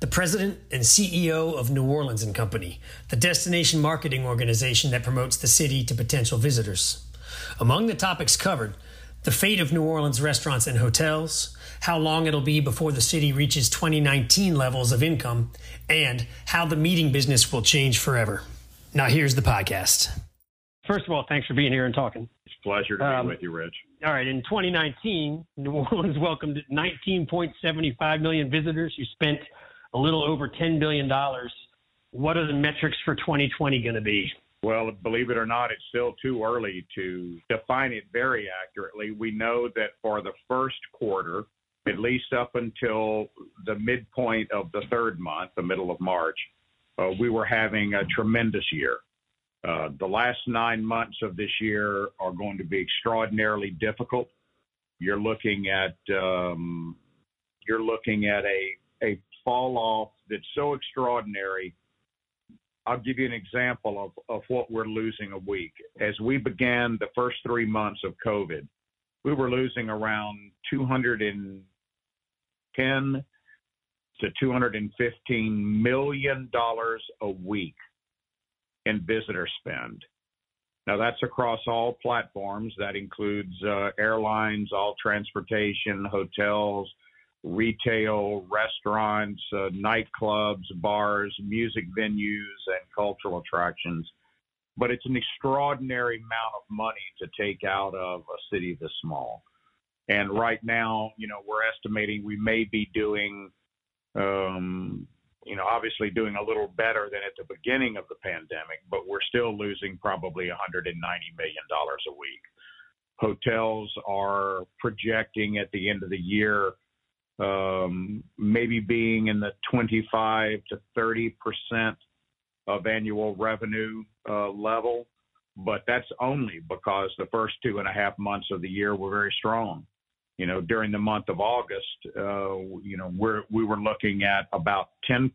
the president and CEO of New Orleans and Company, the destination marketing organization that promotes the city to potential visitors. Among the topics covered, the fate of New Orleans restaurants and hotels, how long it'll be before the city reaches 2019 levels of income, and how the meeting business will change forever. Now here's the podcast. First of all, thanks for being here and talking. It's a pleasure to be with you, Rich. All right. In 2019, New Orleans welcomed 19.75 million visitors. You spent a little over $10 billion. What are the metrics for 2020 going to be? Well, believe it or not, it's still too early to define it very accurately. We know that for the first quarter, at least up until the midpoint of the third month, the middle of March, we were having a tremendous year. The last 9 months of this year are going to be extraordinarily difficult. You're looking at a fall off that's so extraordinary. I'll give you an example of what we're losing a week. As we began the first 3 months of COVID, we were losing around 210 to $215 million a week in visitor spend. Now that's across all platforms. That includes airlines, all transportation, hotels, retail, restaurants, nightclubs, bars, music venues, and cultural attractions. But it's an extraordinary amount of money to take out of a city this small. And right now, you know, we're estimating we may be doing obviously doing a little better than at the beginning of the pandemic, but we're still losing probably $190 million a week. Hotels are projecting at the end of the year maybe being in the 25 to 30% of annual revenue level, but that's only because the first 2.5 months of the year were very strong. You know, during the month of August, we were looking at about 10%,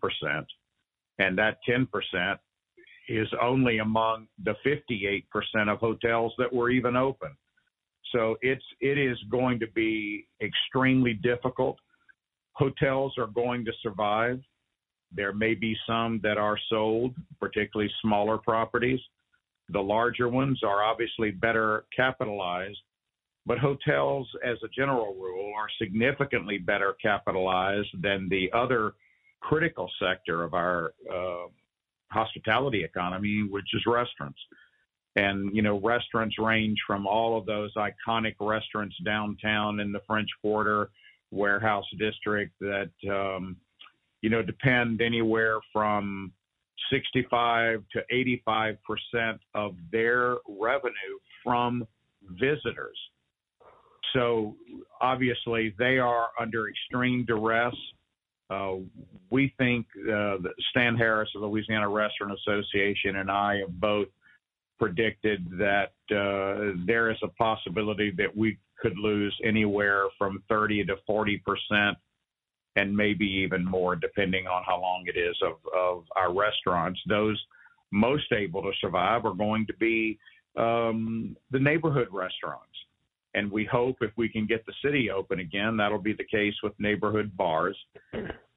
and that 10% is only among the 58% of hotels that were even open. So it is going to be extremely difficult. Hotels are going to survive. There may be some that are sold, particularly smaller properties. The larger ones are obviously better capitalized. But hotels, as a general rule, are significantly better capitalized than the other critical sector of our hospitality economy, which is restaurants. And, you know, restaurants range from all of those iconic restaurants downtown in the French Quarter, Warehouse District that, depend anywhere from 65 to 85% of their revenue from visitors. So obviously they are under extreme duress. We think that Stan Harris of the Louisiana Restaurant Association and I have both predicted that there is a possibility that we could lose anywhere from 30 to 40% and maybe even more, depending on how long it is of our restaurants. Those most able to survive are going to be the neighborhood restaurants. And we hope if we can get the city open again, that'll be the case with neighborhood bars.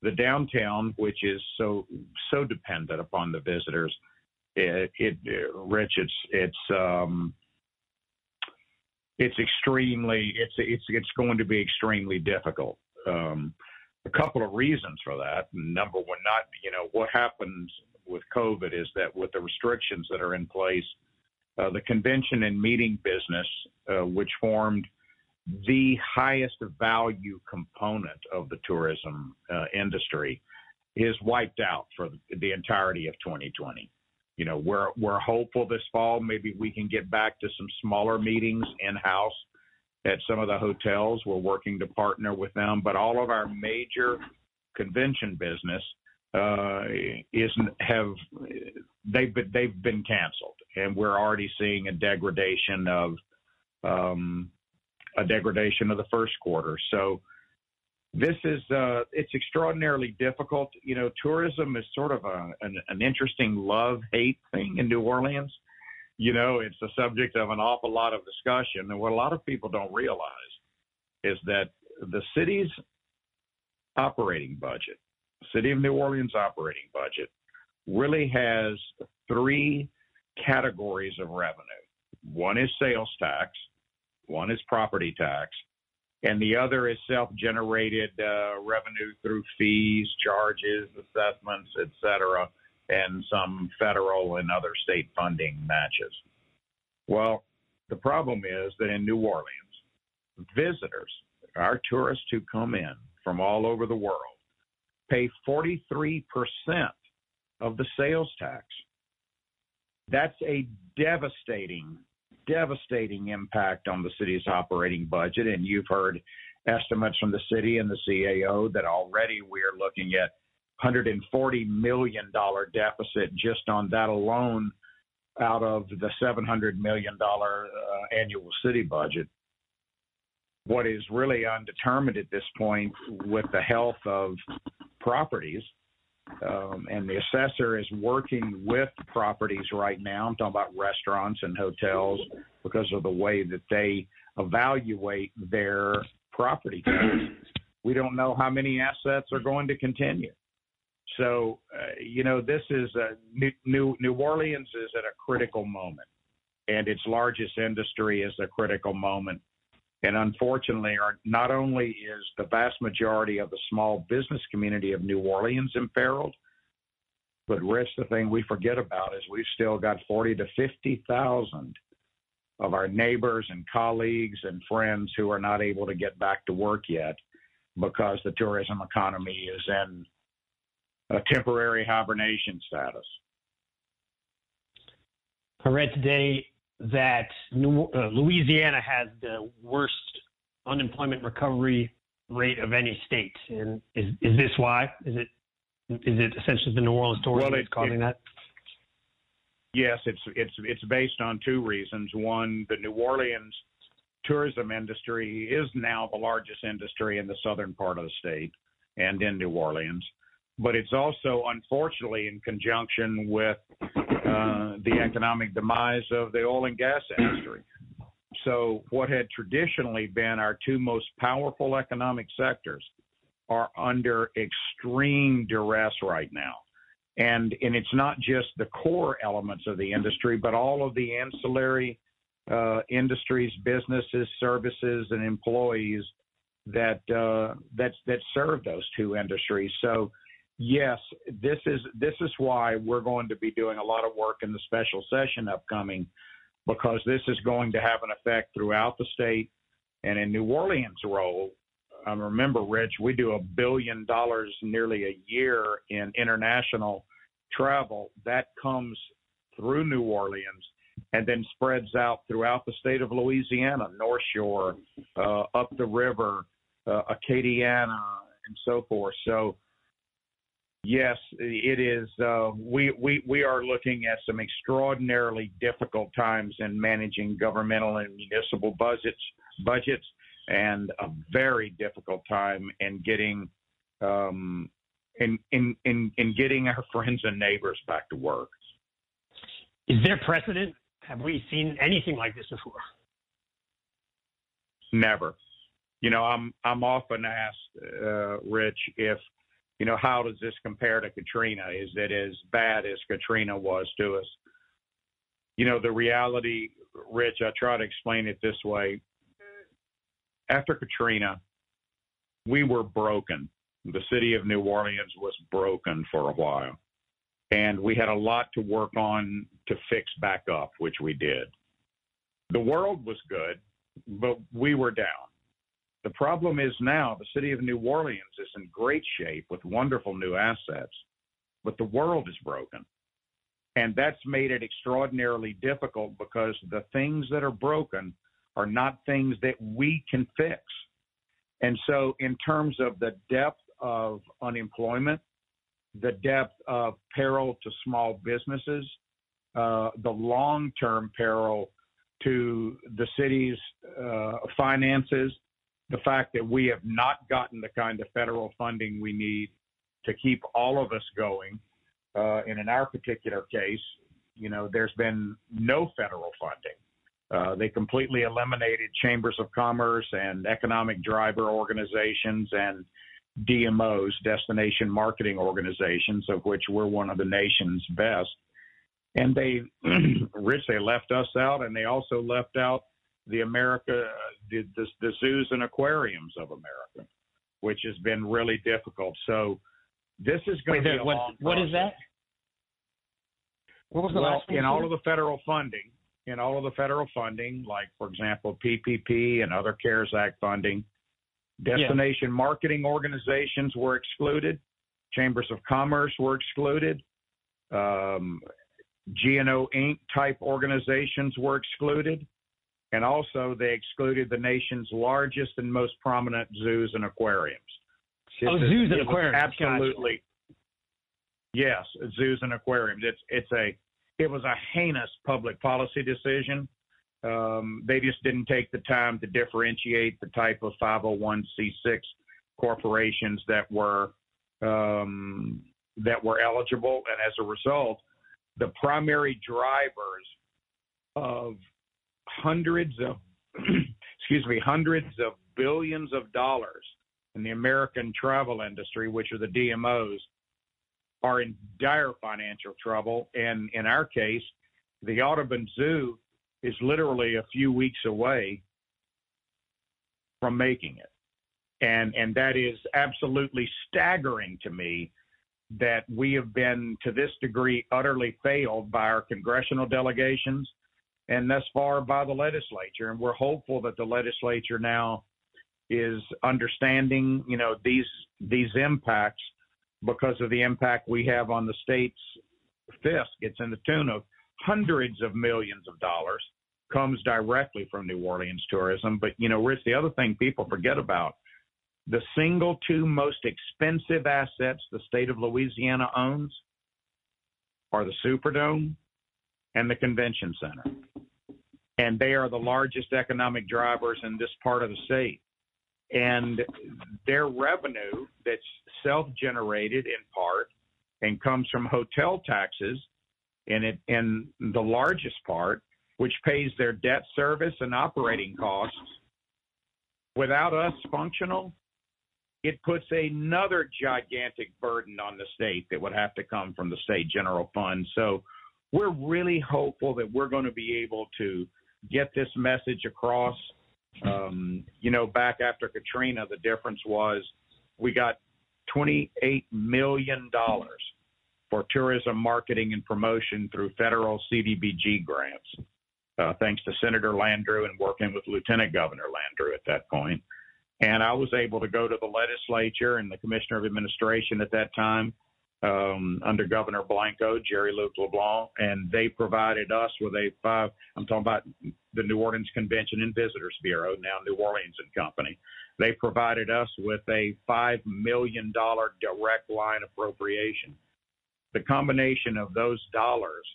The downtown, which is so dependent upon the visitors, it's going to be extremely difficult. A couple of reasons for that. Number one, what happens with COVID is that with the restrictions that are in place, the convention and meeting business, which formed the highest value component of the tourism industry, is wiped out for the entirety of 2020. You know, we're hopeful this fall maybe we can get back to some smaller meetings in-house at some of the hotels. We're working to partner with them, but all of our major convention business they've been canceled, and we're already seeing a degradation of the first quarter. So this is it's extraordinarily difficult. You know, tourism is sort of an interesting love-hate thing in New Orleans. You know, it's the subject of an awful lot of discussion, and what a lot of people don't realize is that the city's operating budget, City of New Orleans operating budget, really has three categories of revenue. One is sales tax, one is property tax, and the other is self-generated revenue through fees, charges, assessments, etc., and some federal and other state funding matches. Well, the problem is that in New Orleans, visitors, our tourists who come in from all over the world, pay 43% of the sales tax. That's a devastating impact on the city's operating budget, and you've heard estimates from the city and the CAO that already we're looking at $140 million deficit just on that alone out of the $700 million annual city budget. What is really undetermined at this point with the health of properties, and the assessor is working with properties right now. I'm talking about restaurants and hotels because of the way that they evaluate their property taxes. We don't know how many assets are going to continue. So, you know, this is New Orleans is at a critical moment, and its largest industry is a critical moment. And unfortunately, not only is the vast majority of the small business community of New Orleans imperiled, but Rich, the thing we forget about is we've still got 40 to 50,000 of our neighbors and colleagues and friends who are not able to get back to work yet because the tourism economy is in a temporary hibernation status. I read today that Louisiana has the worst unemployment recovery rate of any state, and is this why? Is it essentially the New Orleans tourism that's causing that? Yes, it's based on two reasons. One, the New Orleans tourism industry is now the largest industry in the southern part of the state and in New Orleans, but it's also unfortunately in conjunction with the economic demise of the oil and gas industry. So what had traditionally been our two most powerful economic sectors are under extreme duress right now. And it's not just the core elements of the industry, but all of the ancillary industries, businesses, services, and employees that serve those two industries. So yes, this is why we're going to be doing a lot of work in the special session upcoming, because this is going to have an effect throughout the state. And in New Orleans' role, remember, Rich, we do $1 billion nearly a year in international travel. That comes through New Orleans and then spreads out throughout the state of Louisiana, North Shore, up the river, Acadiana, and so forth. So yes, it is. We are looking at some extraordinarily difficult times in managing governmental and municipal budgets, and a very difficult time in getting getting our friends and neighbors back to work. Is there precedent? Have we seen anything like this before? Never. You know, I'm often asked, Rich, if you know, how does this compare to Katrina? Is it as bad as Katrina was to us? You know, the reality, Rich, I try to explain it this way. After Katrina, we were broken. The city of New Orleans was broken for a while. And we had a lot to work on to fix back up, which we did. The world was good, but we were down. The problem is now the city of New Orleans is in great shape with wonderful new assets, but the world is broken. And that's made it extraordinarily difficult because the things that are broken are not things that we can fix. And so in terms of the depth of unemployment, the depth of peril to small businesses, the long-term peril to the city's finances, the fact that we have not gotten the kind of federal funding we need to keep all of us going. And in our particular case, you know, there's been no federal funding. They completely eliminated chambers of commerce and economic driver organizations and DMOs, destination marketing organizations, of which we're one of the nation's best. And they, Rich, they left us out, and they also left out the zoos and aquariums of America, which has been really difficult. So this is going to be a long process. What is that? What was the last one? In all of the federal funding, like, for example, PPP and other CARES Act funding, destination marketing organizations were excluded. Chambers of commerce were excluded. GNO Inc. type organizations were excluded. And also they excluded the nation's largest and most prominent zoos and aquariums. Zoos and aquariums. Absolutely. Yes, zoos and aquariums. It was a heinous public policy decision. They just didn't take the time to differentiate the type of 501c6 corporations that were eligible, and as a result, the primary drivers of hundreds of billions of dollars in the American travel industry, which are the DMOs, are in dire financial trouble. And in our case, the Audubon Zoo is literally a few weeks away from making it. And that is absolutely staggering to me, that we have been to this degree utterly failed by our congressional delegations and thus far by the legislature. And we're hopeful that the legislature now is understanding, you know, these impacts, because of the impact we have on the state's fisc. It's in the tune of hundreds of millions of dollars, comes directly from New Orleans tourism. But, you know, Rich, the other thing people forget about, the single two most expensive assets the state of Louisiana owns are the Superdome and the Convention Center. And they are the largest economic drivers in this part of the state. And their revenue, that's self-generated in part and comes from hotel taxes in the largest part, which pays their debt service and operating costs. Without us functional, it puts another gigantic burden on the state that would have to come from the state general fund. So we're really hopeful that we're going to be able to get this message across. You know, back after Katrina, the difference was we got $28 million for tourism marketing and promotion through federal CDBG grants, thanks to Senator Landrieu and working with Lieutenant Governor Landrieu at that point. And I was able to go to the legislature and the Commissioner of Administration at that time, under Governor Blanco, Jerry Luke LeBlanc, and they provided us with I'm talking about the New Orleans Convention and Visitors Bureau, now New Orleans and Company. They provided us with a $5 million direct line appropriation. The combination of those dollars,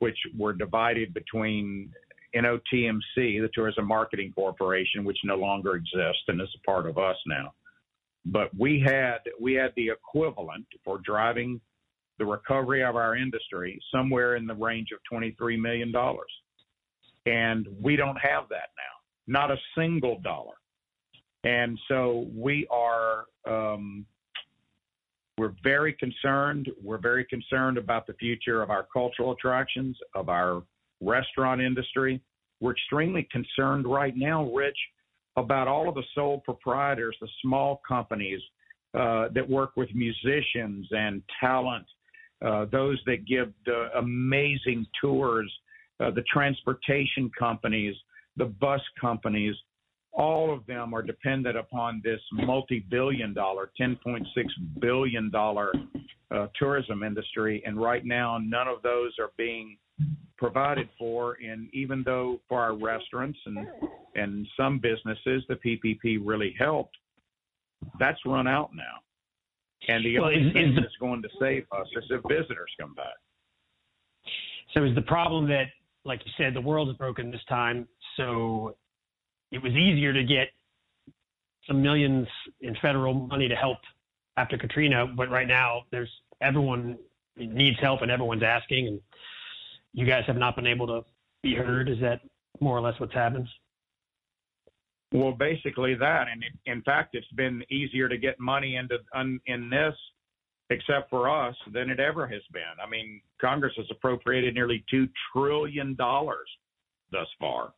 which were divided between NOTMC, the Tourism Marketing Corporation, which no longer exists and is a part of us now, but we had the equivalent for driving the recovery of our industry somewhere in the range of $23 million. And we don't have that now, not a single dollar. And so we are, we're very concerned. We're very concerned about the future of our cultural attractions, of our restaurant industry. We're extremely concerned right now, Rich, about all of the sole proprietors, the small companies that work with musicians and talent, those that give the amazing tours, the transportation companies, the bus companies. All of them are dependent upon this multi-billion dollar, $10.6 billion tourism industry. And right now, none of those are being provided for. And even though for our restaurants and some businesses, the PPP really helped, That's run out now. And the only thing that's going to save us is if visitors come back. So is the problem that, like you said, the world is broken this time, so it was easier to get some millions in federal money to help after Katrina, but right now there's everyone needs help and everyone's asking, and you guys have not been able to be heard. Is that more or less what's happened? Well, basically that, and in fact, it's been easier to get money into in this, except for us, than it ever has been. I mean, Congress has appropriated nearly $2 trillion thus far.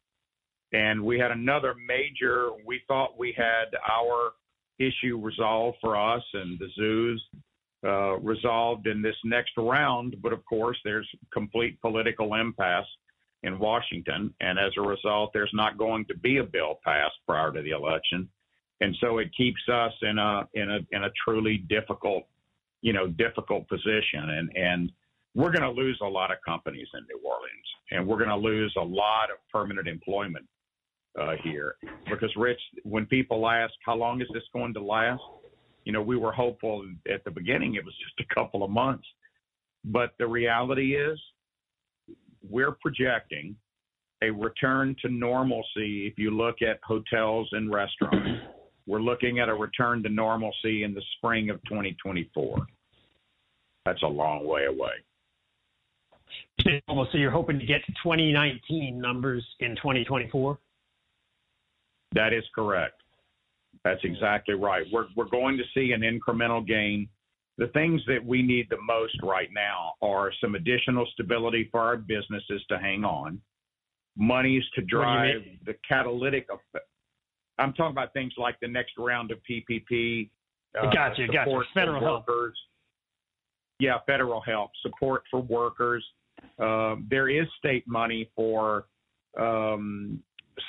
And we had another major, we thought we had our issue resolved for us and the zoos resolved in this next round. But of course, there's complete political impasse in Washington. And as a result, there's not going to be a bill passed prior to the election. And so it keeps us in a truly difficult, difficult position. And we're going to lose a lot of companies in New Orleans, and we're going to lose a lot of permanent employment here. Because, Rich, when people ask, how long is this going to last? We were hopeful at the beginning it was just a couple of months. But the reality is we're projecting a return to normalcy. If you look at hotels and restaurants, we're looking at a return to normalcy in the spring of 2024. That's a long way away. So you're hoping to get to 2019 numbers in 2024? That is correct. That's exactly right. We're going to see an incremental gain. The things that we need the most right now are some additional stability for our businesses to hang on, monies to drive the catalytic effect. I'm talking about things like the next round of PPP. Gotcha. Federal help. Yeah, federal help, support for workers. There is state money for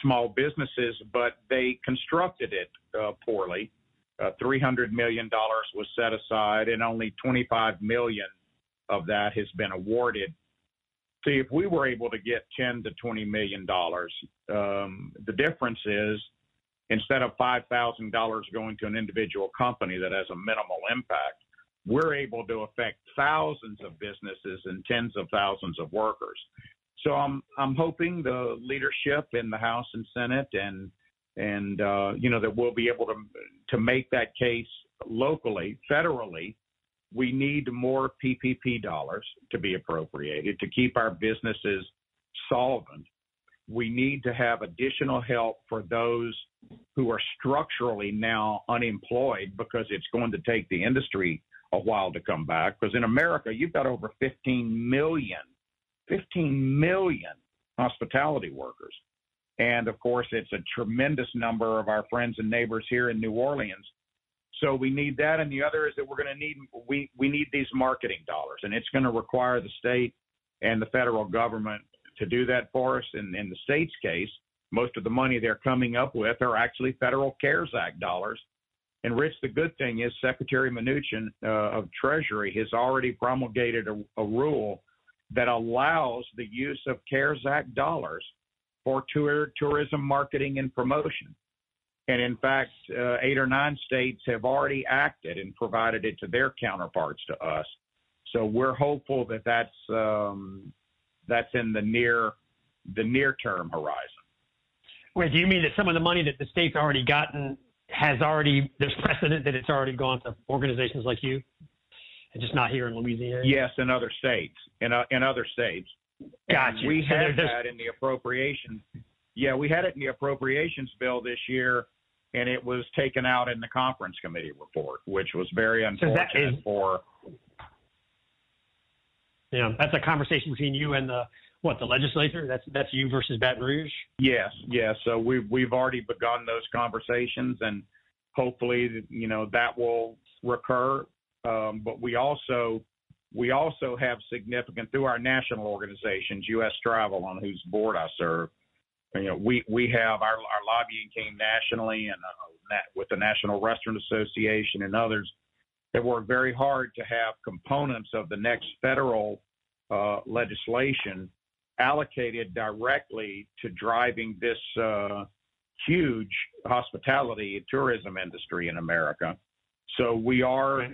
small businesses, but they constructed it poorly. $300 million was set aside, and only $25 million of that has been awarded. See, if we were able to get $10 to $20 million, the difference is, instead of $5,000 going to an individual company that has a minimal impact, we're able to affect thousands of businesses and tens of thousands of workers. So I'm hoping the leadership in the House and Senate and that we'll be able to make that case locally. Federally, we need more PPP dollars to be appropriated to keep our businesses solvent. We need to have additional help for those who are structurally now unemployed, because it's going to take the industry a while to come back. Because in America, you've got over 15 million hospitality workers. And of course, it's a tremendous number of our friends and neighbors here in New Orleans. So we need that. And the other is that we're going to need, we need these marketing dollars, and it's going to require the state and the federal government to do that for us. In the state's case, most of the money they're coming up with are actually federal CARES Act dollars. And, Rich, the good thing is Secretary Mnuchin of Treasury has already promulgated a rule that allows the use of CARES Act dollars for tourism marketing and promotion. And, in fact, 8 or 9 states have already acted and provided it to their counterparts to us. So we're hopeful that that's in the near term horizon. Wait, do you mean that some of the money that the state's already gotten there's precedent that it's already gone to organizations like you, and just not here in Louisiana? Yes, in other states. In other states. Gotcha. And we had that in the appropriations. Yeah, we had it in the appropriations bill this year, and it was taken out in the conference committee report, which was very unfortunate for. Yeah, that's a conversation between you and the legislature? That's you versus Baton Rouge? Yes. So we've already begun those conversations, and hopefully, that will recur. But we also have significant, through our national organizations, U.S. Travel, on whose board I serve, we have our lobbying team nationally, and with the National Restaurant Association and others, that work very hard to have components of the next federal legislation allocated directly to driving this huge hospitality and tourism industry in America. So we were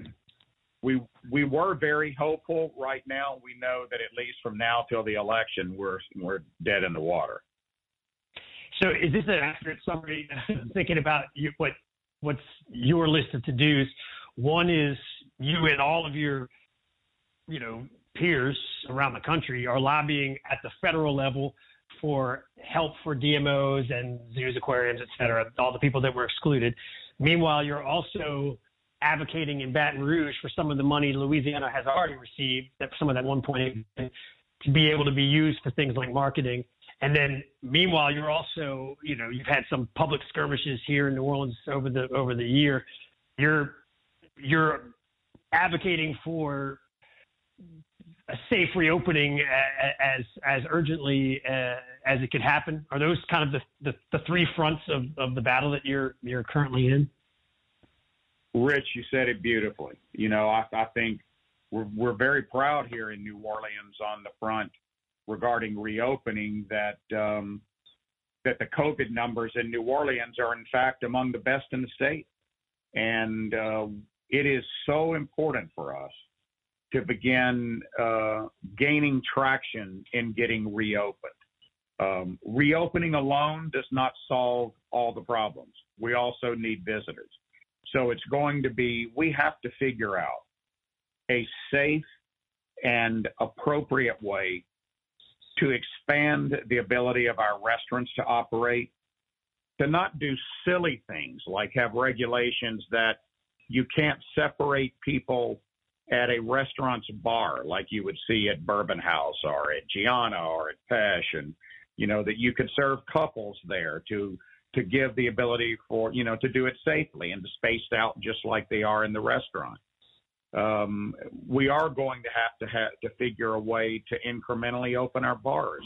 very hopeful. Right now, we know that at least from now till the election, we're dead in the water. So is this an accurate summary? Thinking about what's your list of to-dos. One is you and all of your, peers around the country are lobbying at the federal level for help for DMOs and zoos, aquariums, et cetera, all the people that were excluded. Meanwhile, you're also advocating in Baton Rouge for some of the money Louisiana has already received, some of that $1.8 billion, to be able to be used for things like marketing. And then meanwhile, you're also, you've had some public skirmishes here in New Orleans over the year. You're advocating for a safe reopening as urgently as it could happen. Are those kind of the three fronts of the battle that you're currently in? Rich, you said it beautifully. I think we're very proud here in New Orleans on the front regarding reopening that that the COVID numbers in New Orleans are in fact among the best in the state, and it is so important for us to begin gaining traction in getting reopened. Reopening alone does not solve all the problems. We also need visitors. So it's going to be, we have to figure out a safe and appropriate way to expand the ability of our restaurants to operate, to not do silly things like have regulations that you can't separate people at a restaurant's bar, like you would see at Bourbon House or at Gianna or at Pesh, and that you could serve couples there to give the ability for, to do it safely and to space out just like they are in the restaurant. We are going to have to figure a way to incrementally open our bars.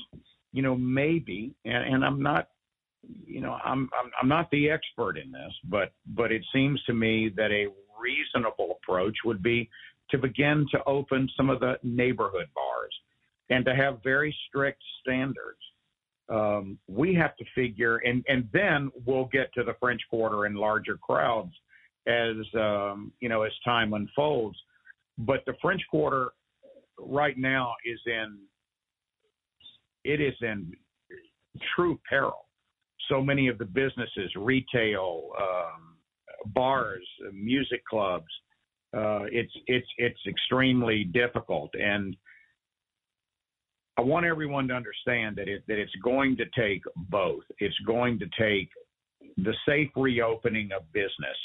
Maybe, and I'm not, I'm not the expert in this, but it seems to me that a reasonable approach would be to begin to open some of the neighborhood bars and to have very strict standards. We have to figure, and then we'll get to the French Quarter and larger crowds as time unfolds. But the French Quarter right now is in true peril. So many of the businesses, retail, bars, music clubs, it's extremely difficult, and I want everyone to understand that it's going to take both. It's going to take the safe reopening of business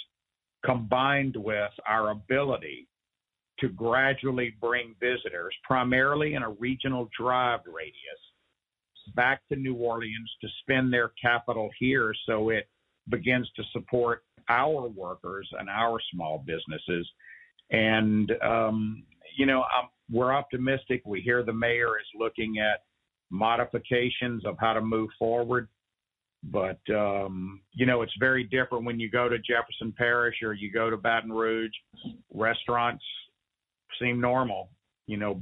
combined with our ability to gradually bring visitors, primarily in a regional drive radius, back to New Orleans to spend their capital here, so it begins to support our workers and our small businesses. And, we're optimistic. We hear the mayor is looking at modifications of how to move forward. But, it's very different when you go to Jefferson Parish or you go to Baton Rouge. Restaurants seem normal.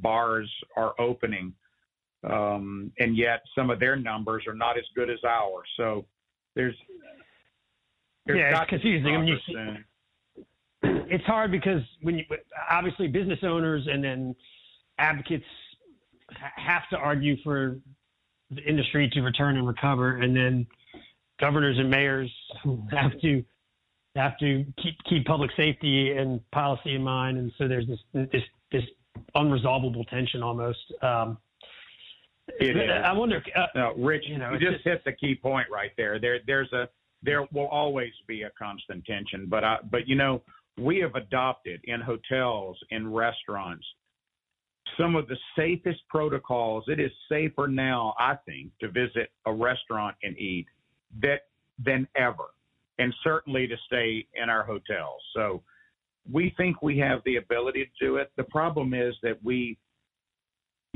Bars are opening. And yet some of their numbers are not as good as ours. So it's confusing. It's hard because obviously business owners and then advocates have to argue for the industry to return and recover, and then governors and mayors have to keep public safety and policy in mind, and so there's this unresolvable tension almost. I wonder, Rich, you just hit the key point right there. There will always be a constant tension, but we have adopted in hotels, in restaurants, some of the safest protocols. It is safer now, I think, to visit a restaurant and eat than ever, and certainly to stay in our hotels. So we think we have the ability to do it. The problem is that we,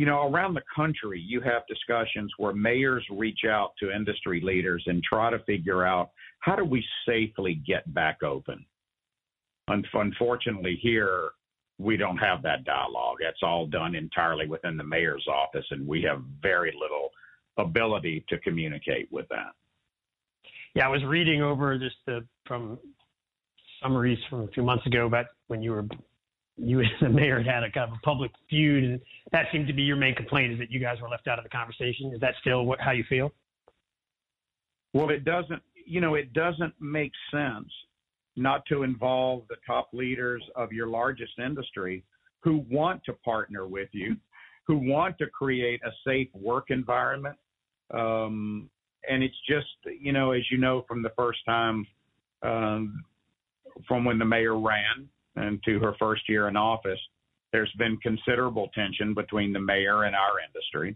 around the country, you have discussions where mayors reach out to industry leaders and try to figure out, how do we safely get back open? Unfortunately, here, we don't have that dialogue. That's all done entirely within the mayor's office, and we have very little ability to communicate with that. Yeah, I was reading over just from summaries from a few months ago about when you as the mayor had a kind of a public feud, and that seemed to be your main complaint, is that you guys were left out of the conversation. Is that still how you feel? Well, it doesn't make sense not to involve the top leaders of your largest industry who want to partner with you, who want to create a safe work environment. And it's just, as you know, from the first time from when the mayor ran and to her first year in office, there's been considerable tension between the mayor and our industry,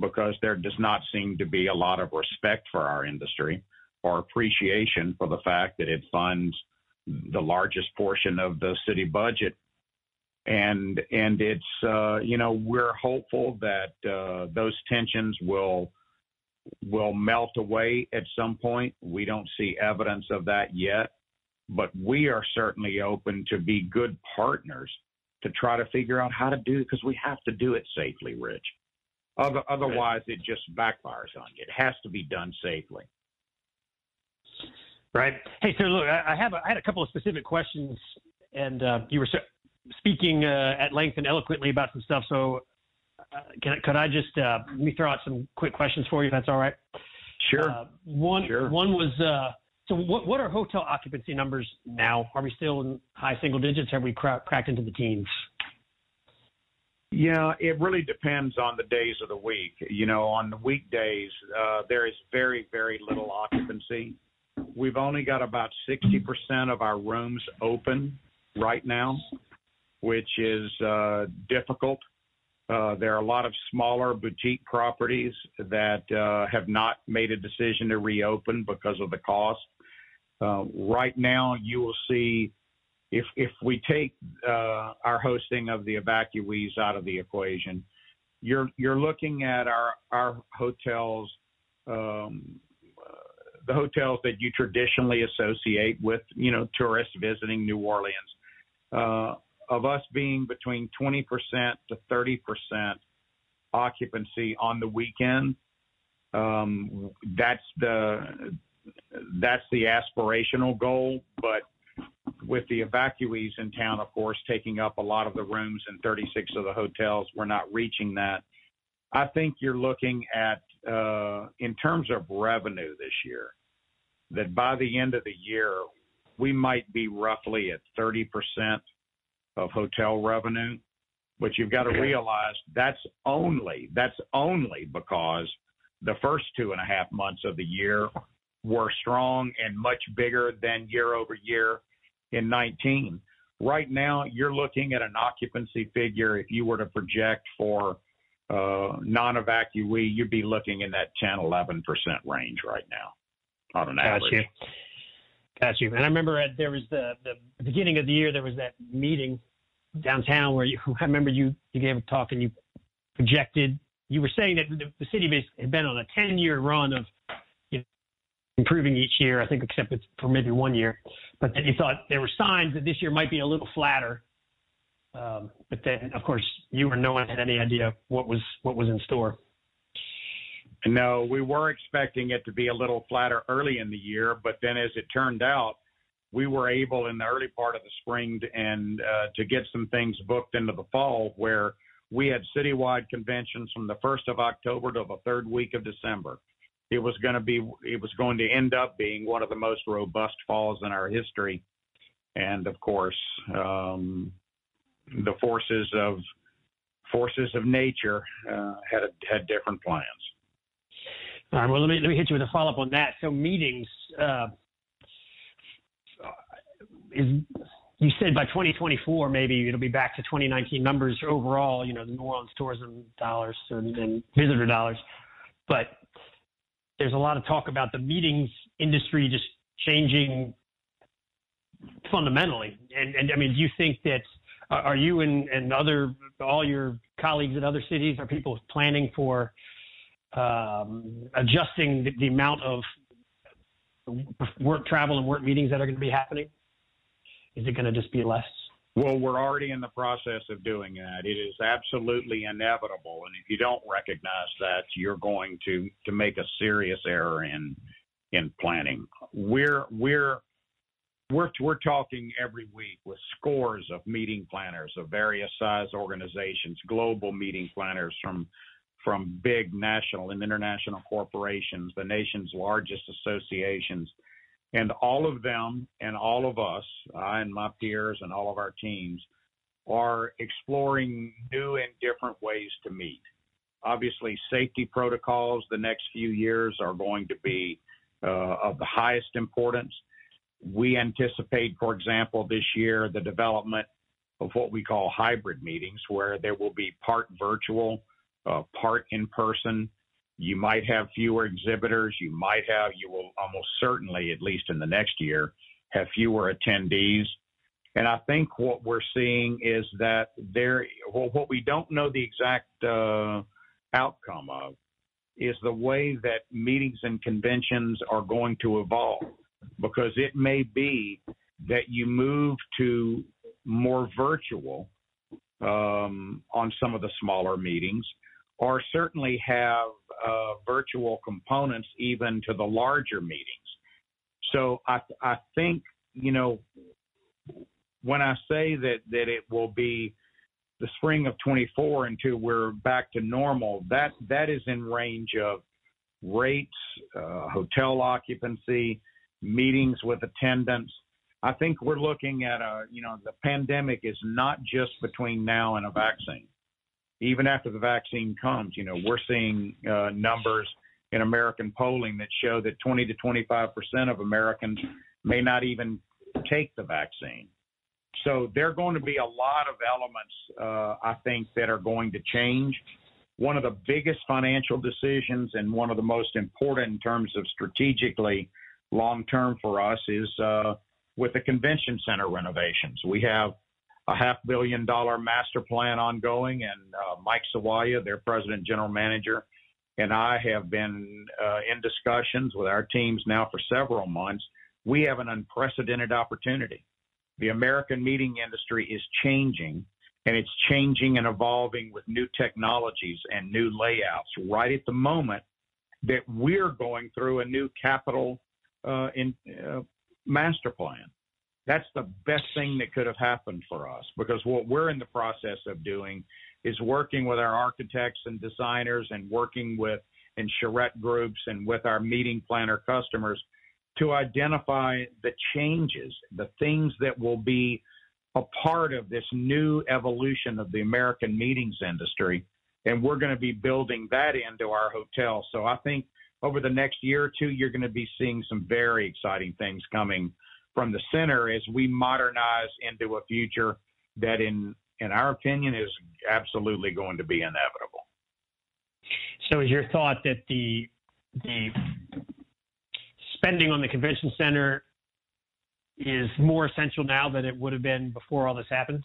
because there does not seem to be a lot of respect for our industry or appreciation for the fact that it funds the largest portion of the city budget. And it's, we're hopeful that those tensions will melt away at some point. We don't see evidence of that yet, but we are certainly open to be good partners to try to figure out how to do it, because we have to do it safely, Rich. Otherwise, it just backfires on you. It has to be done safely. Right. Hey, so look, I had a couple of specific questions, and you were speaking at length and eloquently about some stuff. So could I just let me throw out some quick questions for you, if that's all right? Sure. One was, so what are hotel occupancy numbers now? Are we still in high single digits? Have we cracked into the teens? Yeah, it really depends on the days of the week. On the weekdays, there is very, very little occupancy. We've only got about 60% of our rooms open right now, which is difficult. There are a lot of smaller boutique properties that have not made a decision to reopen because of the cost. Right now, you will see, If we take our hosting of the evacuees out of the equation, you're looking at our hotels, the hotels that you traditionally associate with, tourists visiting New Orleans, of us being between 20% to 30% occupancy on the weekend. That's the aspirational goal, but with the evacuees in town, of course, taking up a lot of the rooms in 36 of the hotels, we're not reaching that. I think you're looking at, in terms of revenue this year, that by the end of the year, we might be roughly at 30% of hotel revenue, but you've got to realize that's only because the first 2.5 months of the year were strong and much bigger than year over year in 19. Right now, you're looking at an occupancy figure. If you were to project for non-evacuee, you'd be looking in that 10, 11% range right now on an average. Got you. And I remember there was the beginning of the year, there was that meeting downtown where I remember you gave a talk and you projected, you were saying that the city had been on a 10-year run of improving each year, I think, except it's for maybe 1 year. But then you thought there were signs that this year might be a little flatter. But then, of course, you or no one had any idea what was in store. No, we were expecting it to be a little flatter early in the year, but then as it turned out, we were able in the early part of the spring to get some things booked into the fall, where we had citywide conventions from the 1st of October to the third week of December. It was going to end up being one of the most robust falls in our history. And of course, the forces of nature had different plans. All right. Well, let me hit you with a follow up on that. So meetings, you said by 2024, maybe it'll be back to 2019 numbers overall, the New Orleans tourism dollars and visitor dollars, but there's a lot of talk about the meetings industry just changing fundamentally. And I mean, do you think that, are you and all your colleagues in other cities, are people planning for adjusting the amount of work travel and work meetings that are going to be happening? Is it going to just be less? Well, we're already in the process of doing that. It is absolutely inevitable, and if you don't recognize that, you're going to make a serious error in in planning. We're talking every week with scores of meeting planners of various size organizations, global meeting planners from big national and international corporations, the nation's largest associations, and all of them and all of us, I and my peers and all of our teams, are exploring new and different ways to meet. Obviously, safety protocols the next few years are going to be of the highest importance. We anticipate, for example, this year, the development of what we call hybrid meetings, where there will be part virtual, part in person. You might have fewer exhibitors. You will almost certainly, at least in the next year, have fewer attendees. And I think what we're seeing is that what we don't know the exact outcome of is the way that meetings and conventions are going to evolve, because it may be that you move to more virtual on some of the smaller meetings, or certainly have virtual components even to the larger meetings. So I think, you know, when I say that it will be the spring of 24 until we're back to normal, that is in range of rates, hotel occupancy, meetings with attendance. I think we're looking at the pandemic is not just between now and a vaccine. Even after the vaccine comes, you know, we're seeing numbers in American polling that show that 20 to 25% of Americans may not even take the vaccine. So there are going to be a lot of elements, I think, that are going to change. One of the biggest financial decisions and one of the most important in terms of strategically long-term for us is with the convention center renovations. We have a $500 million master plan ongoing, and Mike Sawaya, their president general manager, and I have been in discussions with our teams now for several months. We have an unprecedented opportunity. The American meeting industry is changing, and it's changing and evolving with new technologies and new layouts right at the moment that we're going through a new capital master plan. That's the best thing that could have happened for us, because what we're in the process of doing is working with our architects and designers and working with and charrette groups and with our meeting planner customers to identify the changes, the things that will be a part of this new evolution of the American meetings industry. And we're going to be building that into our hotel. So I think over the next year or two, you're going to be seeing some very exciting things coming from the center as we modernize into a future that, in our opinion, is absolutely going to be inevitable. So is your thought that the spending on the convention center is more essential now than it would have been before all this happens?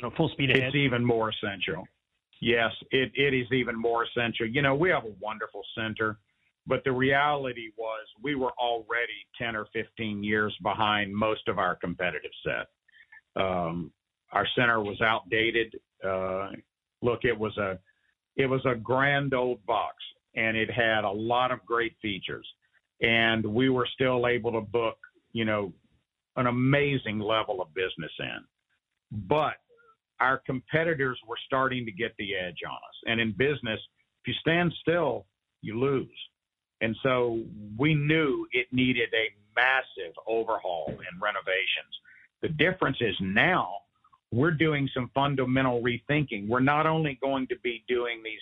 So full speed ahead. It's even more essential. Yes, it is even more essential. You know, we have a wonderful center, but the reality was we were already 10 or 15 years behind most of our competitive set. Our center was outdated. Look, it was a grand old box, and it had a lot of great features. And we were still able to book, you know, an amazing level of business in. But our competitors were starting to get the edge on us. And in business, if you stand still, you lose. And so we knew it needed a massive overhaul and renovations. The difference is now we're doing some fundamental rethinking. We're not only going to be doing these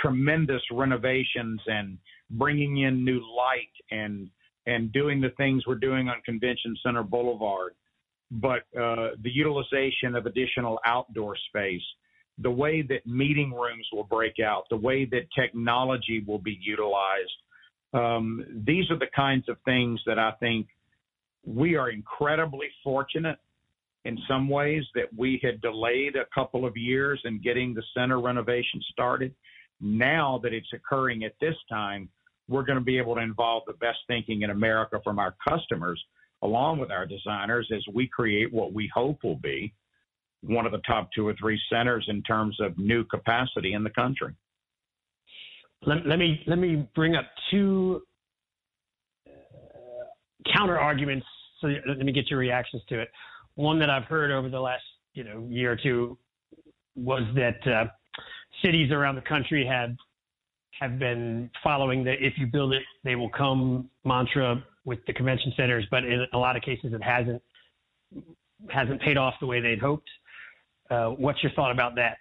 tremendous renovations and bringing in new light and doing the things we're doing on Convention Center Boulevard, but the utilization of additional outdoor space, the way that meeting rooms will break out, the way that technology will be utilized. These are the kinds of things that I think we are incredibly fortunate in some ways that we had delayed a couple of years in getting the center renovation started. Now that it's occurring at this time, we're going to be able to involve the best thinking in America from our customers, along with our designers, as we create what we hope will be one of the top 2 or 3 centers in terms of new capacity in the country. Let me bring up two counter arguments. So let me get your reactions to it. One that I've heard over the last, year or two was that cities around the country have been following the "if you build it, they will come" mantra with the convention centers, but in a lot of cases it hasn't paid off the way they'd hoped. What's your thought about that?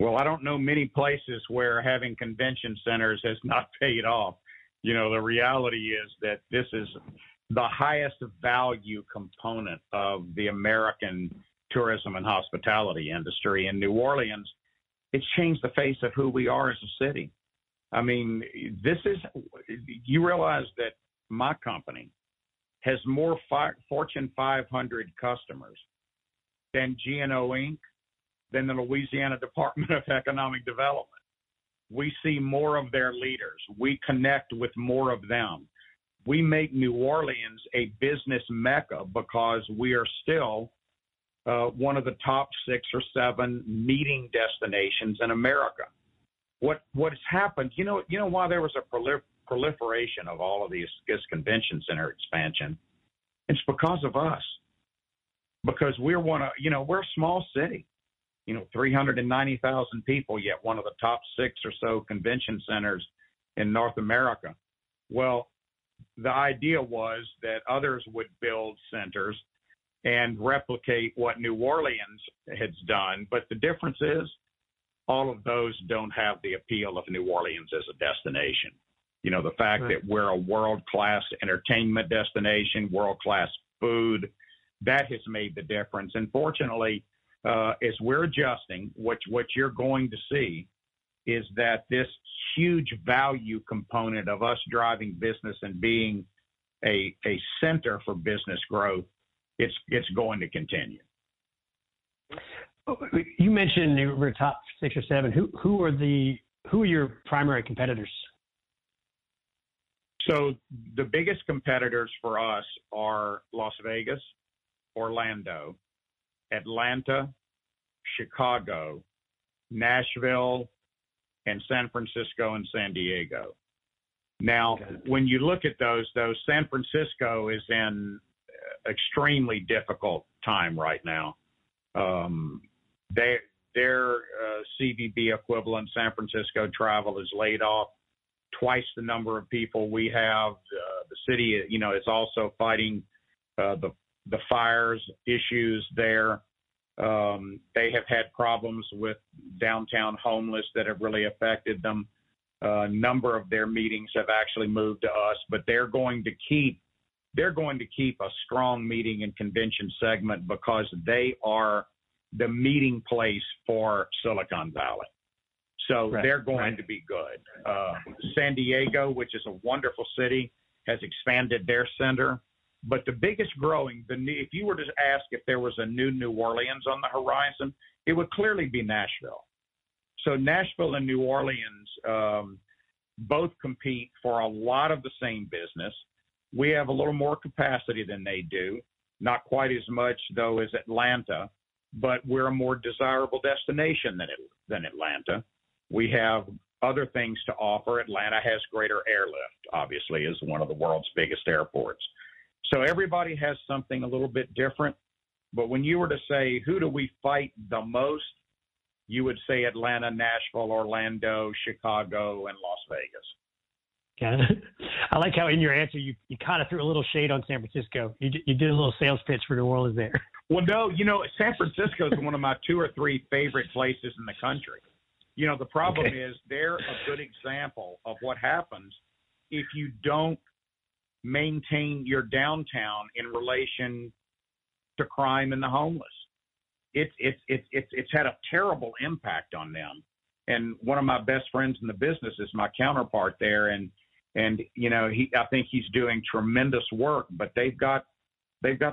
Well, I don't know many places where having convention centers has not paid off. The reality is that this is the highest value component of the American tourism and hospitality industry. In New Orleans, it's changed the face of who we are as a city. I mean, you realize that my company has more Fortune 500 customers than GNO Inc., than the Louisiana Department of Economic Development. We see more of their leaders. We connect with more of them. We make New Orleans a business mecca because we are still one of the top 6 or 7 meeting destinations in America. What has happened, you know why there was a proliferation of all of this convention center expansion? It's because of us. Because we're we're a small city. 390,000 people, yet one of the top 6 or so convention centers in North America. Well, the idea was that others would build centers and replicate what New Orleans has done. But the difference is all of those don't have the appeal of New Orleans as a destination. The fact that we're a world-class entertainment destination, world-class food, that has made the difference. And fortunately, as we're adjusting, what you're going to see is that this huge value component of us driving business and being a center for business growth, it's going to continue. You mentioned you were top 6 or 7. Who are your primary competitors? So the biggest competitors for us are Las Vegas, Orlando, Atlanta, Chicago, Nashville, and San Francisco and San Diego. Now, when you look at those, San Francisco is in extremely difficult time right now. Their CVB equivalent, San Francisco Travel, is laid off twice the number of people we have. The city, is also fighting the fires issues there. They have had problems with downtown homeless that have really affected them. A number of their meetings have actually moved to us, but they're going to keep a strong meeting and convention segment because they are the meeting place for Silicon Valley. So they're going to be good. San Diego, which is a wonderful city, has expanded their center. But the biggest growing, if you were to ask if there was a new New Orleans on the horizon, it would clearly be Nashville. So Nashville and New Orleans both compete for a lot of the same business. We have a little more capacity than they do, not quite as much, though, as Atlanta, but we're a more desirable destination than Atlanta. We have other things to offer. Atlanta has greater airlift, obviously, is one of the world's biggest airports. So everybody has something a little bit different, but when you were to say, who do we fight the most, you would say Atlanta, Nashville, Orlando, Chicago, and Las Vegas. Okay. I like how in your answer, you kind of threw a little shade on San Francisco. You did a little sales pitch for New Orleans there. Well, no, San Francisco is one of my 2 or 3 favorite places in the country. The problem is they're a good example of what happens if you don't maintain your downtown in relation to crime and the homeless. It's had a terrible impact on them. And one of my best friends in the business is my counterpart there, I think he's doing tremendous work, but they've got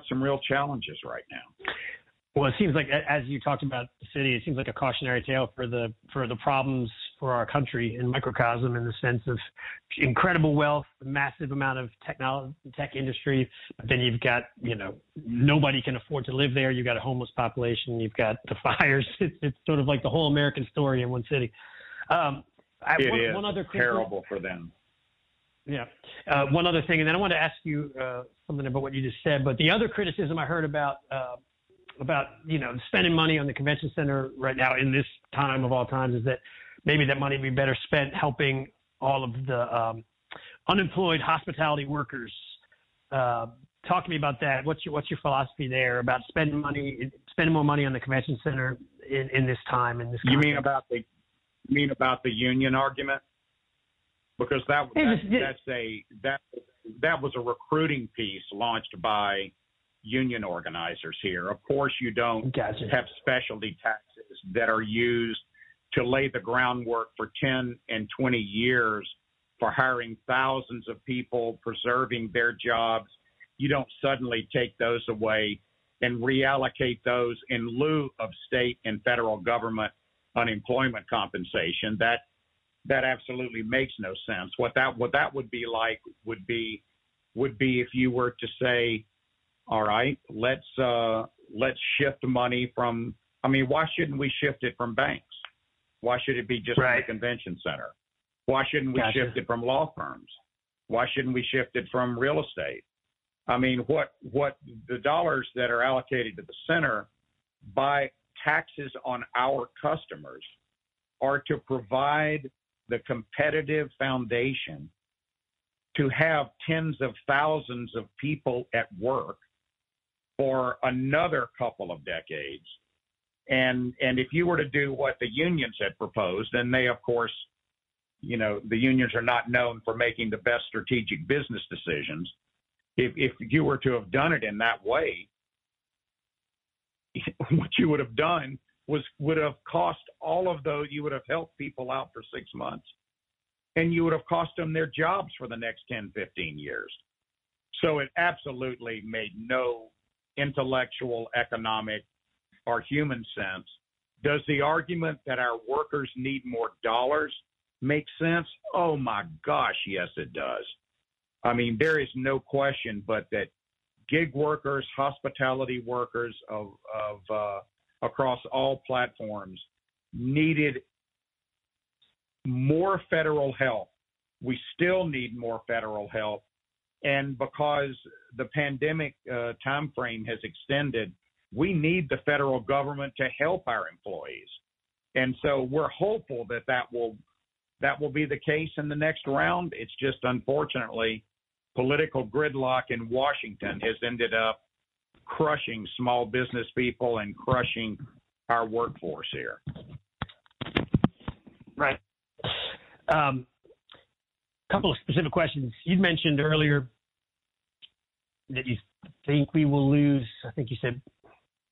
some real challenges right now. Well, it seems like, as you talked about the city, it seems like a cautionary tale for the problems for our country in microcosm, in the sense of incredible wealth, massive amount of tech industry, but then you've got, nobody can afford to live there. You've got a homeless population. You've got the fires. It's sort of like the whole American story in one city. It is terrible for them. Yeah. One other thing, and then I want to ask you something about what you just said, but the other criticism I heard about spending money on the convention center right now in this time of all times is that maybe that money would be better spent helping all of the unemployed hospitality workers. Talk to me about that. What's your philosophy there about spending more money on the convention center in this time? In this context? You mean about the union argument? Because that was a recruiting piece launched by union organizers here. Of course, you don't Gotcha. Have specialty taxes that are used to lay the groundwork for 10 and 20 years for hiring thousands of people, preserving their jobs. You don't suddenly take those away and reallocate those in lieu of state and federal government unemployment compensation. That absolutely makes no sense. What that would be like would be if you were to say, all right, let's shift money from. I mean, why shouldn't we shift it from banks? Why should it be just from the convention center? Why shouldn't we Gotcha. Shift it from law firms? Why shouldn't we shift it from real estate? I mean, what the dollars that are allocated to the center by taxes on our customers are to provide the competitive foundation to have tens of thousands of people at work for another couple of decades. And if you were to do what the unions had proposed, then they, of course, the unions are not known for making the best strategic business decisions. If you were to have done it in that way, what you would have done would have cost all of those. You would have helped people out for 6 months, and you would have cost them their jobs for the next 10, 15 years. So it absolutely made no intellectual, economic, or human sense. Does the argument that our workers need more dollars make sense? Oh my gosh, yes, it does. I mean, there is no question but that gig workers, hospitality workers of across all platforms needed more federal help. We still need more federal help. And because the pandemic time frame has extended, we need the federal government to help our employees. And so we're hopeful that will be the case in the next round. It's just, unfortunately, political gridlock in Washington has ended up crushing small business people and crushing our workforce here. Right. Couple of specific questions. You'd mentioned earlier that you think we will lose, I think you said,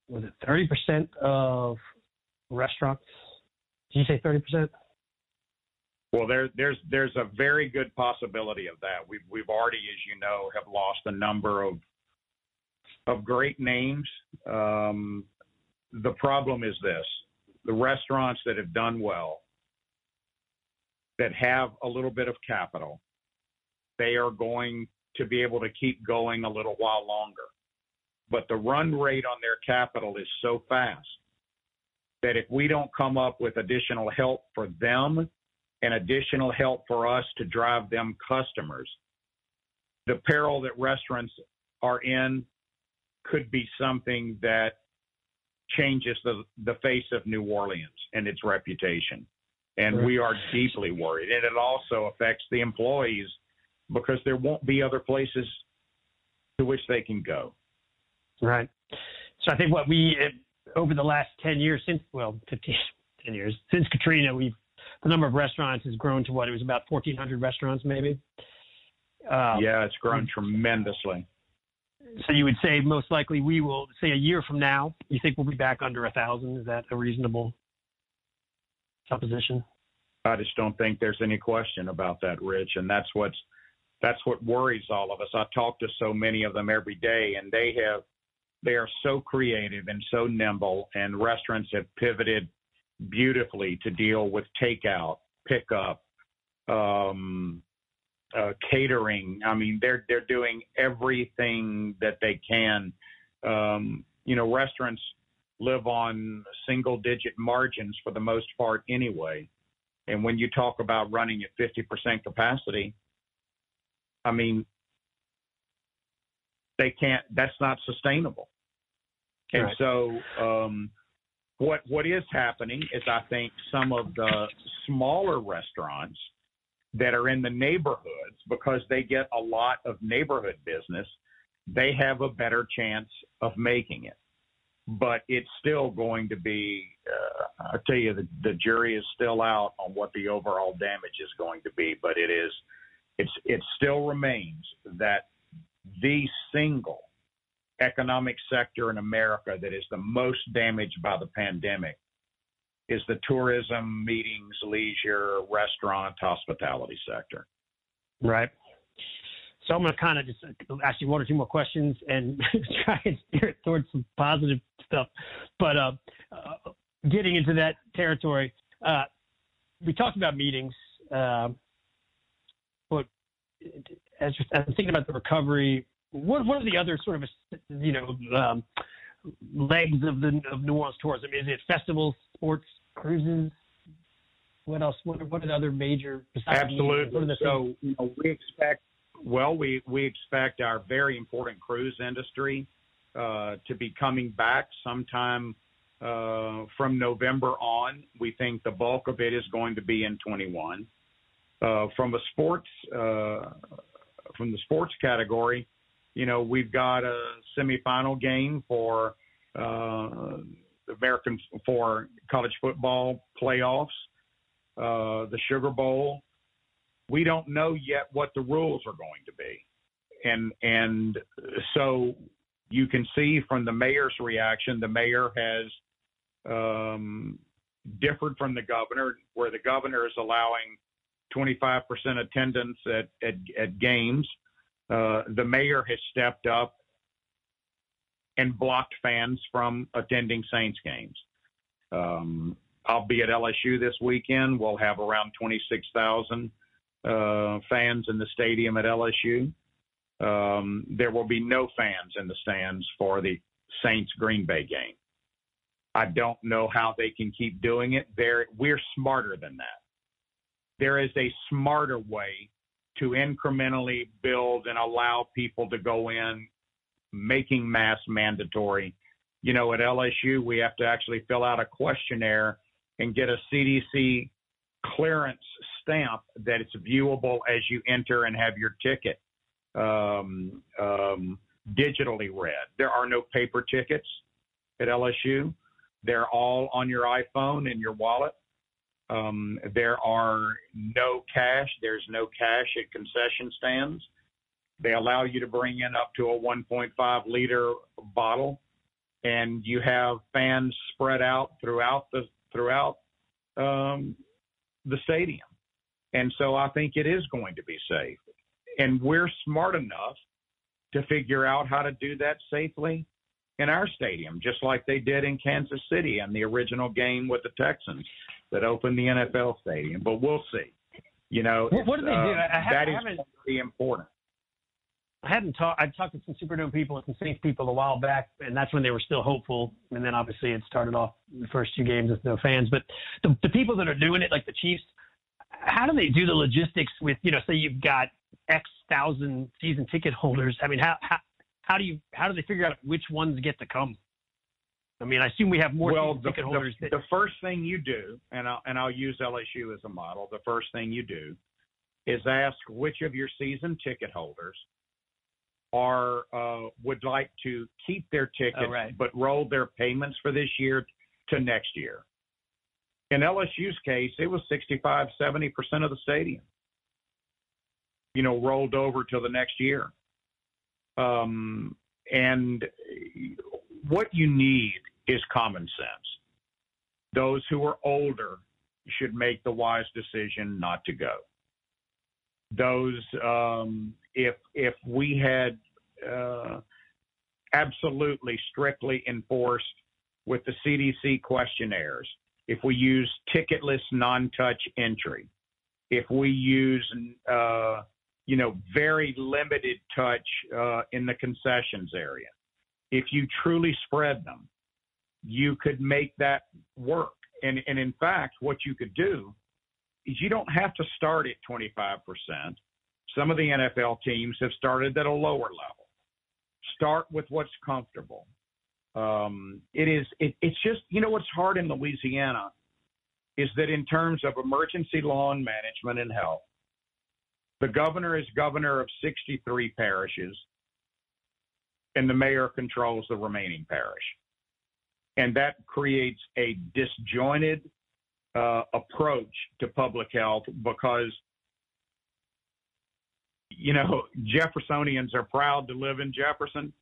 was it 30% of restaurants? Did you say 30%? Well, there's a very good possibility of that. We've already, as you know, have lost a number of great names. The problem is this: the restaurants that have done well, that have a little bit of capital, they are going to be able to keep going a little while longer. But the run rate on their capital is so fast that if we don't come up with additional help for them, and additional help for us to drive them customers, the peril that restaurants are in could be something that changes the face of New Orleans and its reputation. And we are deeply worried. And it also affects the employees because there won't be other places to which they can go. Right. So I think what we, over the last 10 years, 10 years, since Katrina, the number of restaurants has grown to it was about 1,400 restaurants, maybe? Yeah, it's grown tremendously. So you would say most likely we will, say a year from now, you think we'll be back under 1,000? Is that a reasonable supposition? I just don't think there's any question about that, Rich, and that's what worries all of us. I talk to so many of them every day, and they are so creative and so nimble, and restaurants have pivoted beautifully to deal with takeout, pickup, catering. I mean, they're doing everything that they can. Restaurants live on single-digit margins for the most part anyway. And when you talk about running at 50% capacity, I mean, they can't, that's not sustainable. And right. So what is happening is I think some of the smaller restaurants that are in the neighborhoods, because they get a lot of neighborhood business, they have a better chance of making it. But it's still going to be, I tell you, the jury is still out on what the overall damage is going to be. But it still remains that the single economic sector in America that is the most damaged by the pandemic is the tourism, meetings, leisure, restaurant, hospitality sector. Right. So I'm going to kind of just ask you one or two more questions and try and steer it towards some positive stuff. But getting into that territory, we talked about meetings. But as I'm thinking about the recovery, what are the other sort of, legs of New Orleans tourism? Is it festivals, sports, cruises? What else? What are the other major? Absolutely. So we expect our very important cruise industry to be coming back sometime from November on. We think the bulk of it is going to be in 21. From the sports category, we've got a semifinal game for college football playoffs, the Sugar Bowl. We don't know yet what the rules are going to be. And so you can see from the mayor's reaction, the mayor has differed from the governor, where the governor is allowing 25% attendance at games. The mayor has stepped up and blocked fans from attending Saints games. I'll be at LSU this weekend. We'll have around 26,000 fans in the stadium at LSU. There will be no fans in the stands for the Saints-Green Bay game. I don't know how they can keep doing it. We're smarter than that. There is a smarter way to incrementally build and allow people to go in, making masks mandatory. At LSU, we have to actually fill out a questionnaire and get a CDC clearance stamp that it's viewable as you enter and have your ticket digitally read. There are no paper tickets at LSU. They're all on your iPhone and your wallet. There are no cash. There's no cash at concession stands. They allow you to bring in up to a 1.5 liter bottle, and you have fans spread out throughout the stadium. And so I think it is going to be safe. And we're smart enough to figure out how to do that safely in our stadium, just like they did in Kansas City in the original game with the Texans that opened the NFL stadium. But we'll see. What do they do? That is really important. I talked to some Superdome people and some Saints people a while back, and that's when they were still hopeful. And then obviously it started off the first two games with no fans. But the people that are doing it, like the Chiefs, how do they do the logistics with, say you've got X thousand season ticket holders? I mean, how do they figure out which ones get to come? I mean, I assume we have more ticket holders. The first thing you do, and I'll use LSU as a model, the first thing you do is ask which of your season ticket holders are would like to keep their tickets but roll their payments for this year to next year. In LSU's case, it was 65, 70% of the stadium, rolled over till the next year. And what you need is common sense. Those who are older should make the wise decision not to go. Those, if we had absolutely strictly enforced with the CDC questionnaires, if we use ticketless non-touch entry, if we use very limited touch in the concessions area, if you truly spread them, you could make that work. And in fact, what you could do is you don't have to start at 25%. Some of the NFL teams have started at a lower level. Start with what's comfortable. It's just, you know, what's hard in Louisiana is that in terms of emergency law and management and health, the governor is governor of 63 parishes, and the mayor controls the remaining parish. And that creates a disjointed approach to public health because, you know, Jeffersonians are proud to live in Jefferson,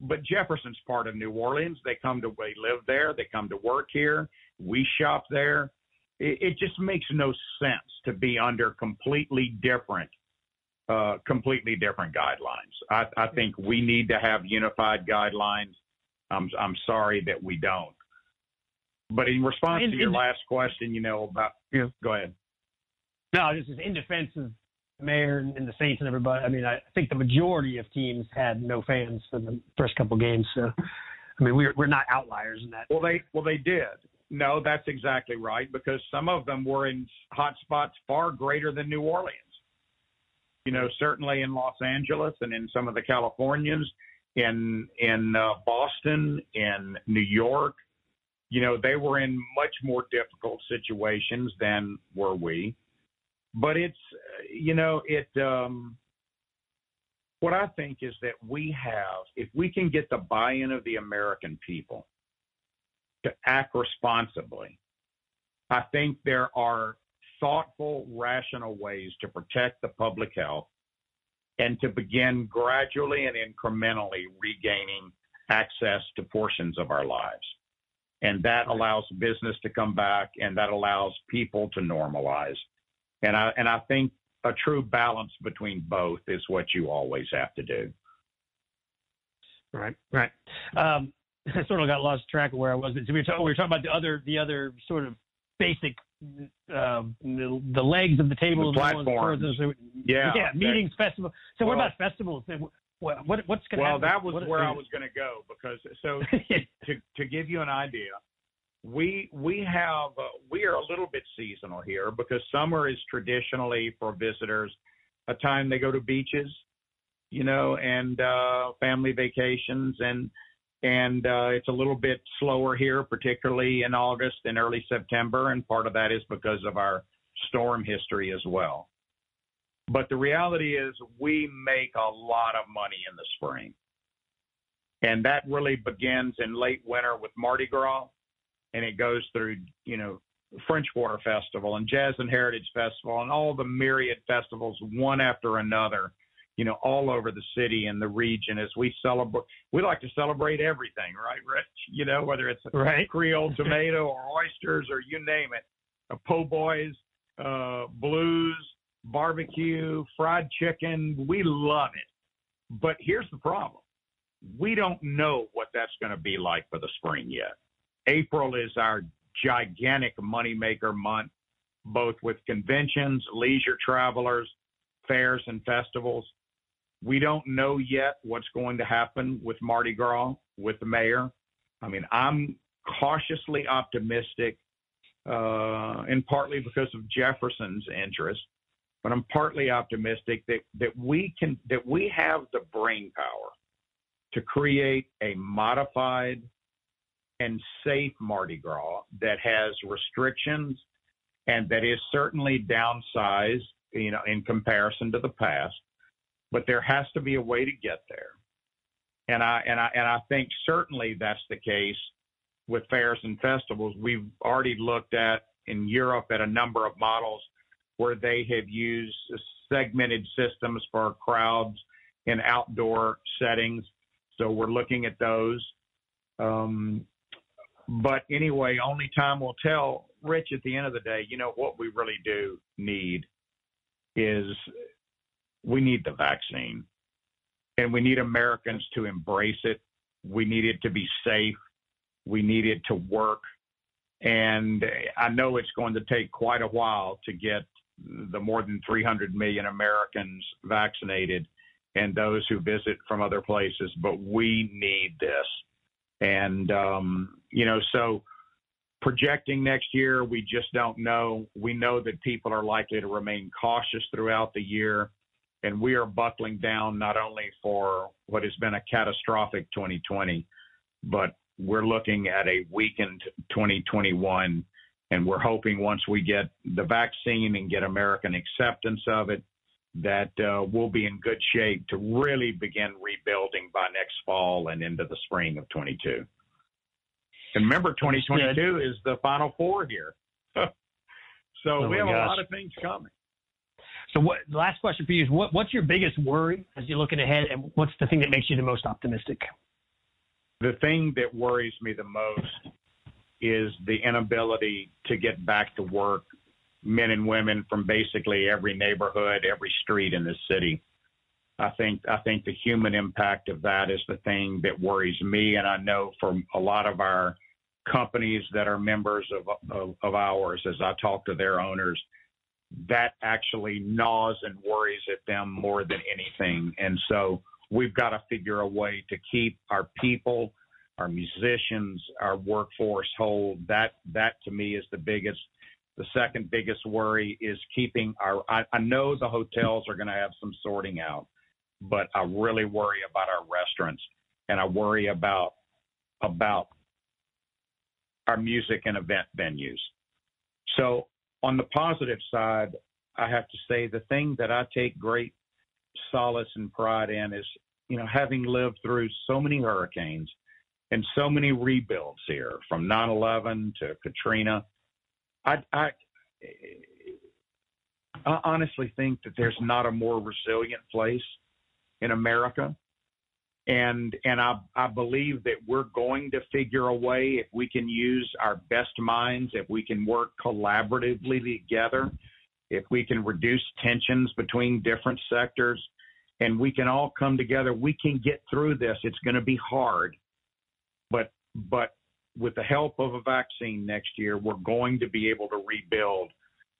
but Jefferson's part of New Orleans. They live there. They come to work here. We shop there. It just makes no sense to be under completely different guidelines. I think we need to have unified guidelines. I'm sorry that we don't. But in response to your last question, you know, about go ahead. No, this is in defense of the mayor and the Saints and everybody. I mean, I think the majority of teams had no fans for the first couple games. So, I mean, we're not outliers in that. Well, they did. No, that's exactly right, because some of them were in hot spots far greater than New Orleans. You know, certainly in Los Angeles and in some of the Californians, in Boston, in New York. You know, they were in much more difficult situations than were we. But it's, you know, what I think is that we have, if we can get the buy-in of the American people to act responsibly, I think there are thoughtful, rational ways to protect the public health and to begin gradually and incrementally regaining access to portions of our lives. And that allows business to come back, and that allows people to normalize. And I think a true balance between both is what you always have to do. Right. I sort of got lost track of where I was. But we were talking about the other sort of basic the legs of the table, the platforms. Yeah, meetings, festivals. So what about festivals? What's going to happen? Well, that was where I was going to go, because to give you an idea, we are a little bit seasonal here, because summer is traditionally for visitors a time they go to beaches, you know, and family vacations, and it's a little bit slower here, particularly in August and early September, and part of that is because of our storm history as well. But the reality is we make a lot of money in the spring. And that really begins in late winter with Mardi Gras, and it goes through, you know, French Quarter Festival and Jazz and Heritage Festival and all the myriad festivals, one after another, you know, all over the city and the region, as we celebrate. We like to celebrate everything, right, Rich? You know, whether it's a Creole tomato or oysters or you name it, po' boys, blues, barbecue, fried chicken. We love it. But here's the problem. We don't know what that's going to be like for the spring yet. April is our gigantic moneymaker month, both with conventions, leisure travelers, fairs, and festivals. We don't know yet what's going to happen with Mardi Gras, with the mayor. I mean, I'm cautiously optimistic, and partly because of Jefferson's interest. But I'm partly optimistic that we have the brain power to create a modified and safe Mardi Gras that has restrictions and that is certainly downsized, you know, in comparison to the past. But there has to be a way to get there, and I think certainly that's the case with fairs and festivals. We've already looked at in Europe at a number of models where they have used segmented systems for crowds in outdoor settings. So we're looking at those. But anyway, only time will tell. Rich, at the end of the day, you know, what we really do need is we need the vaccine. And we need Americans to embrace it. We need it to be safe. We need it to work. And I know it's going to take quite a while to get the more than 300 million Americans vaccinated and those who visit from other places, but we need this. And, you know, so projecting next year, we just don't know. We know that people are likely to remain cautious throughout the year. and we are buckling down not only for what has been a catastrophic 2020, but we're looking at a weakened 2021, and we're hoping once we get the vaccine and get American acceptance of it, that we'll be in good shape to really begin rebuilding by next fall and into the spring of 22. And remember, 2022 is the Final Four here. So we have a lot of things coming. So what, last question for you is, what's your biggest worry as you're looking ahead, and what's the thing that makes you the most optimistic? The thing that worries me the most is the inability to get back to work, men and women from basically every neighborhood, every street in this city. I think the human impact of that is the thing that worries me, and I know from a lot of our companies that are members of ours, as I talk to their owners, that actually gnaws and worries at them more than anything. And so we've got to figure a way to keep our people, our musicians, our workforce whole. That to me is the biggest. The second biggest worry is keeping our I know the hotels are going to have some sorting out, but I really worry about our restaurants, and I worry about our music and event venues. So on the positive side, I have to say the thing that I take great solace and pride in is, you know, having lived through so many hurricanes and so many rebuilds here, from 9/11 to Katrina, I honestly think that there's not a more resilient place in America, and I believe that we're going to figure a way, if we can use our best minds, if we can work collaboratively together, if we can reduce tensions between different sectors, and we can all come together, we can get through this. It's going to be hard, but with the help of a vaccine next year, we're going to be able to rebuild,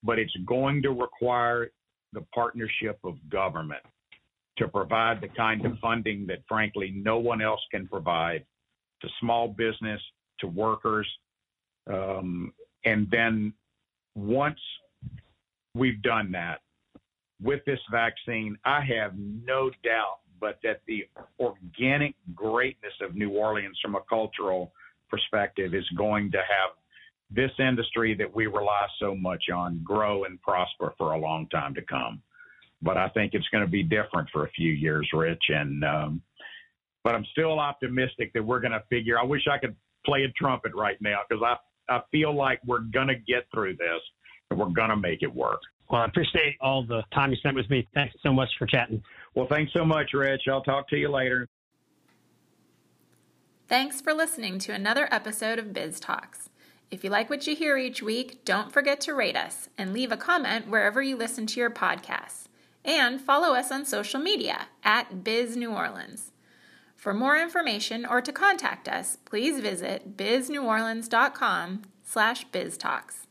but it's going to require the partnership of government to provide the kind of funding that, frankly, no one else can provide to small business, to workers. And then once we've done that with this vaccine, I have no doubt but that the organic greatness of New Orleans from a cultural perspective is going to have this industry that we rely so much on grow and prosper for a long time to come. But I think it's going to be different for a few years, Rich. And but I'm still optimistic that we're going to figure. I wish I could play a trumpet right now, because I feel like we're going to get through this and we're going to make it work. Well, I appreciate all the time you spent with me. Thanks so much for chatting. Well, thanks so much, Rich. I'll talk to you later. Thanks for listening to another episode of Biz Talks. If you like what you hear each week, don't forget to rate us and leave a comment wherever you listen to your podcasts. And follow us on social media at Biz New Orleans. For more information or to contact us, please visit bizneworleans.com/biztalks.